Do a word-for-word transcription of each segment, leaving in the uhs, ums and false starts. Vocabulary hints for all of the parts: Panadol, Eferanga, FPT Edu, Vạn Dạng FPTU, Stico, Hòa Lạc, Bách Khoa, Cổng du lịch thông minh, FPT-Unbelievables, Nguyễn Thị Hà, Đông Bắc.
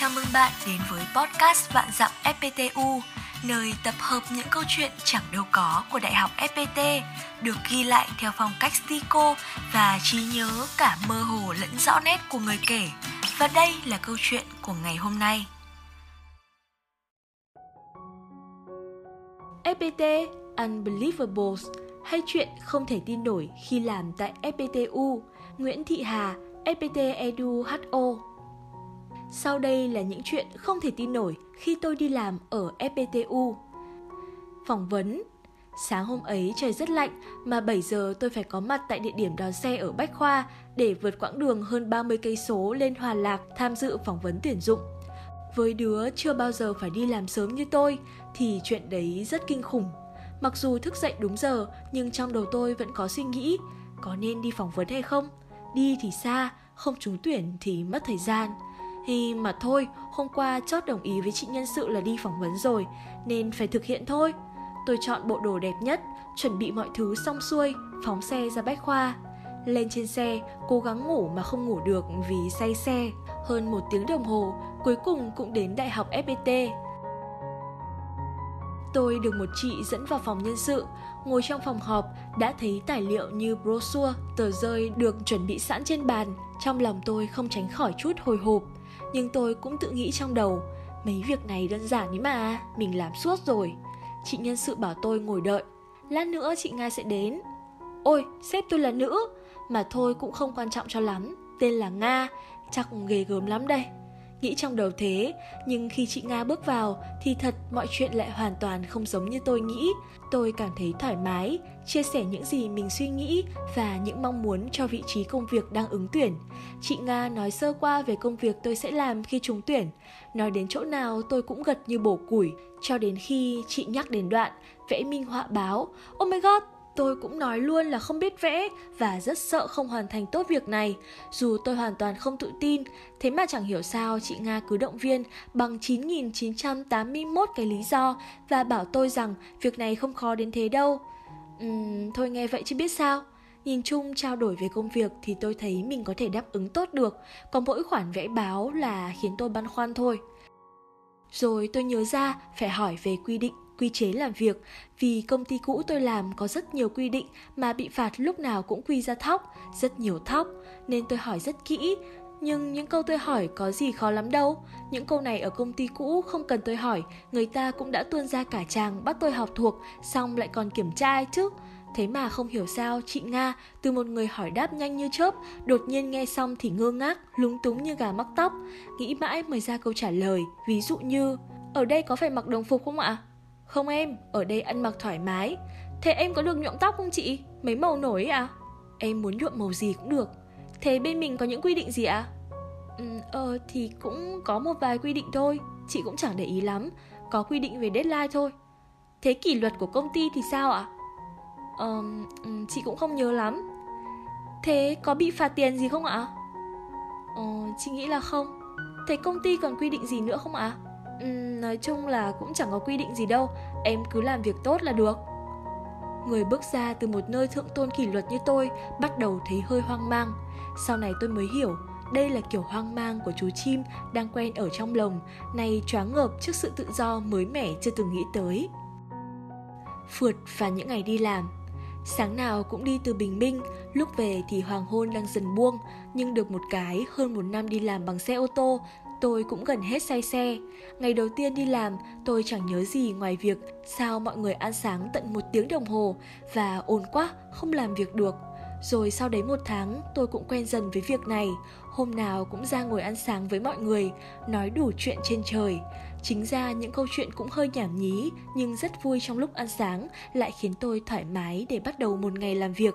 Chào mừng bạn đến với podcast Vạn Dạng ép pê tê u, nơi tập hợp những câu chuyện chẳng đâu có của Đại học ép pê tê được ghi lại theo phong cách Stico và trí nhớ cả mơ hồ lẫn rõ nét của người kể. Và đây là câu chuyện của ngày hôm nay. ép pê tê-Unbelievables hay chuyện không thể tin nổi khi làm tại ép pê tê u, Nguyễn Thị Hà, ép pê tê Edu hát ô. Sau đây là những chuyện không thể tin nổi khi tôi đi làm ở ép pê tê u. Phỏng vấn. Sáng hôm ấy trời rất lạnh mà bảy giờ tôi phải có mặt tại địa điểm đón xe ở Bách Khoa để vượt quãng đường hơn ba mươi cây số lên Hòa Lạc tham dự phỏng vấn tuyển dụng. Với đứa chưa bao giờ phải đi làm sớm như tôi thì chuyện đấy rất kinh khủng. Mặc dù thức dậy đúng giờ nhưng trong đầu tôi vẫn có suy nghĩ có nên đi phỏng vấn hay không? Đi thì xa, không trúng tuyển thì mất thời gian. Thì mà thôi, hôm qua chót đồng ý với chị nhân sự là đi phỏng vấn rồi, nên phải thực hiện thôi. Tôi chọn bộ đồ đẹp nhất, chuẩn bị mọi thứ xong xuôi, phóng xe ra Bách Khoa. Lên trên xe, cố gắng ngủ mà không ngủ được vì say xe. Hơn một tiếng đồng hồ, cuối cùng cũng đến Đại học ép pê tê. Tôi được một chị dẫn vào phòng nhân sự, ngồi trong phòng họp đã thấy tài liệu như brochure, tờ rơi được chuẩn bị sẵn trên bàn. Trong lòng tôi không tránh khỏi chút hồi hộp. Nhưng tôi cũng tự nghĩ trong đầu, mấy việc này đơn giản ấy mà, mình làm suốt rồi. Chị nhân sự bảo tôi ngồi đợi, lát nữa chị Nga sẽ đến. Ôi, sếp tôi là nữ, mà thôi cũng không quan trọng cho lắm, tên là Nga, chắc ghê gớm lắm đây. Nghĩ trong đầu thế, nhưng khi chị Nga bước vào thì thật mọi chuyện lại hoàn toàn không giống như tôi nghĩ. Tôi cảm thấy thoải mái, chia sẻ những gì mình suy nghĩ và những mong muốn cho vị trí công việc đang ứng tuyển. Chị Nga nói sơ qua về công việc tôi sẽ làm khi trúng tuyển. Nói đến chỗ nào tôi cũng gật như bổ củi, cho đến khi chị nhắc đến đoạn vẽ minh họa báo. Oh my god! Tôi cũng nói luôn là không biết vẽ và rất sợ không hoàn thành tốt việc này. Dù tôi hoàn toàn không tự tin, thế mà chẳng hiểu sao chị Nga cứ động viên bằng chín nghìn chín trăm tám mươi mốt cái lý do và bảo tôi rằng việc này không khó đến thế đâu. Uhm, thôi nghe vậy chứ biết sao. Nhìn chung trao đổi về công việc thì tôi thấy mình có thể đáp ứng tốt được, còn mỗi khoản vẽ báo là khiến tôi băn khoăn thôi. Rồi tôi nhớ ra phải hỏi về quy định, quy chế làm việc, vì công ty cũ tôi làm có rất nhiều quy định mà bị phạt lúc nào cũng quy ra thóc, rất nhiều thóc, nên tôi hỏi rất kỹ. Nhưng những câu tôi hỏi có gì khó lắm đâu, những câu này ở công ty cũ không cần tôi hỏi, người ta cũng đã tuôn ra cả tràng bắt tôi học thuộc, xong lại còn kiểm tra ai chứ. Thế mà không hiểu sao chị Nga, từ một người hỏi đáp nhanh như chớp, đột nhiên nghe xong thì ngơ ngác, lúng túng như gà mắc tóc, nghĩ mãi mới ra câu trả lời, ví dụ như: ở đây có phải mặc đồng phục không ạ? Không em, ở đây ăn mặc thoải mái. Thế em có được nhuộm tóc không chị? Mấy màu nổi ạ? À? Em muốn nhuộm màu gì cũng được. Thế bên mình có những quy định gì ạ? À? Ừ, ờ thì cũng có một vài quy định thôi, chị cũng chẳng để ý lắm, có quy định về deadline thôi. Thế kỷ luật của công ty thì sao ạ? À? Ờ, chị cũng không nhớ lắm. Thế có bị phạt tiền gì không ạ? À? Ờ, chị nghĩ là không. Thế công ty còn quy định gì nữa không ạ? À? Nói chung là cũng chẳng có quy định gì đâu, em cứ làm việc tốt là được. Người bước ra từ một nơi thượng tôn kỷ luật như tôi bắt đầu thấy hơi hoang mang. Sau này tôi mới hiểu, đây là kiểu hoang mang của chú chim đang quen ở trong lồng, nay choáng ngợp trước sự tự do mới mẻ chưa từng nghĩ tới. Phượt và những ngày đi làm. Sáng nào cũng đi từ bình minh, lúc về thì hoàng hôn đang dần buông, nhưng được một cái hơn một năm đi làm bằng xe ô tô, tôi cũng gần hết say xe. Ngày đầu tiên đi làm, tôi chẳng nhớ gì ngoài việc sao mọi người ăn sáng tận một tiếng đồng hồ và ồn quá, không làm việc được. Rồi sau đấy một tháng, tôi cũng quen dần với việc này. Hôm nào cũng ra ngồi ăn sáng với mọi người, nói đủ chuyện trên trời. Chính ra những câu chuyện cũng hơi nhảm nhí, nhưng rất vui trong lúc ăn sáng, lại khiến tôi thoải mái để bắt đầu một ngày làm việc.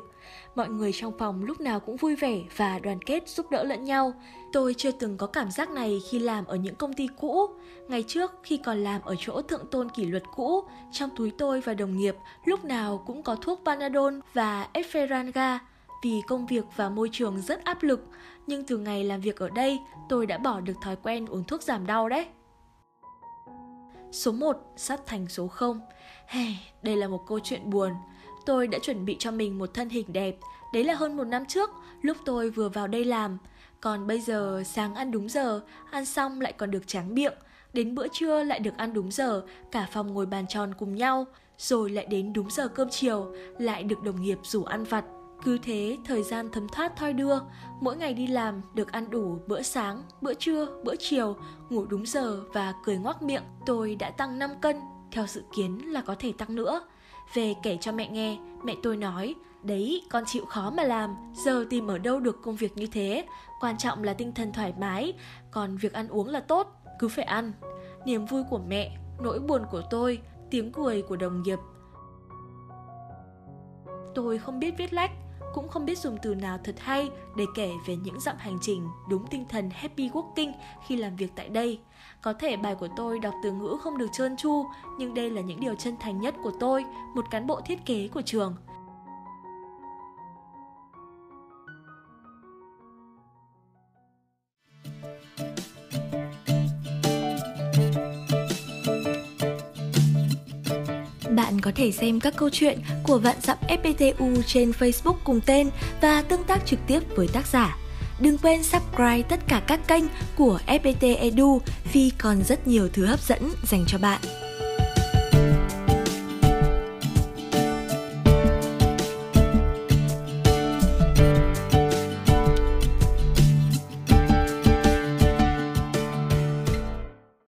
Mọi người trong phòng lúc nào cũng vui vẻ và đoàn kết giúp đỡ lẫn nhau. Tôi chưa từng có cảm giác này khi làm ở những công ty cũ. Ngày trước khi còn làm ở chỗ thượng tôn kỷ luật cũ, trong túi tôi và đồng nghiệp lúc nào cũng có thuốc Panadol và Eferanga. Vì công việc và môi trường rất áp lực, nhưng từ ngày làm việc ở đây tôi đã bỏ được thói quen uống thuốc giảm đau đấy. Số một sắp thành số không. Hey, đây là một câu chuyện buồn. Tôi đã chuẩn bị cho mình một thân hình đẹp, Đấy là hơn một năm trước, lúc tôi vừa vào đây làm. Còn bây giờ sáng ăn đúng giờ, ăn xong lại còn được tráng miệng. Đến bữa trưa lại được ăn đúng giờ, cả phòng ngồi bàn tròn cùng nhau. Rồi lại đến đúng giờ cơm chiều, lại được đồng nghiệp rủ ăn vặt. Cứ thế thời gian thấm thoát thoi đưa. Mỗi ngày đi làm được ăn đủ bữa sáng, bữa trưa, bữa chiều, ngủ đúng giờ và cười ngoác miệng. Tôi đã tăng năm cân, theo dự kiến là có thể tăng nữa. Về kể cho mẹ nghe, mẹ tôi nói: đấy, con chịu khó mà làm, giờ tìm ở đâu được công việc như thế. Quan trọng là tinh thần thoải mái, còn việc ăn uống là tốt, cứ phải ăn. Niềm vui của mẹ, nỗi buồn của tôi, tiếng cười của đồng nghiệp. Tôi không biết viết lách, cũng không biết dùng từ nào thật hay để kể về những dặm hành trình đúng tinh thần happy working khi làm việc tại đây. Có thể bài của tôi đọc từ ngữ không được trơn tru, nhưng đây là những điều chân thành nhất của tôi, một cán bộ thiết kế của trường. Bạn có thể xem các câu chuyện của Vạn Dạng ép pê tê u trên Facebook cùng tên và tương tác trực tiếp với tác giả. Đừng quên subscribe tất cả các kênh của ép pê tê Edu vì còn rất nhiều thứ hấp dẫn dành cho bạn.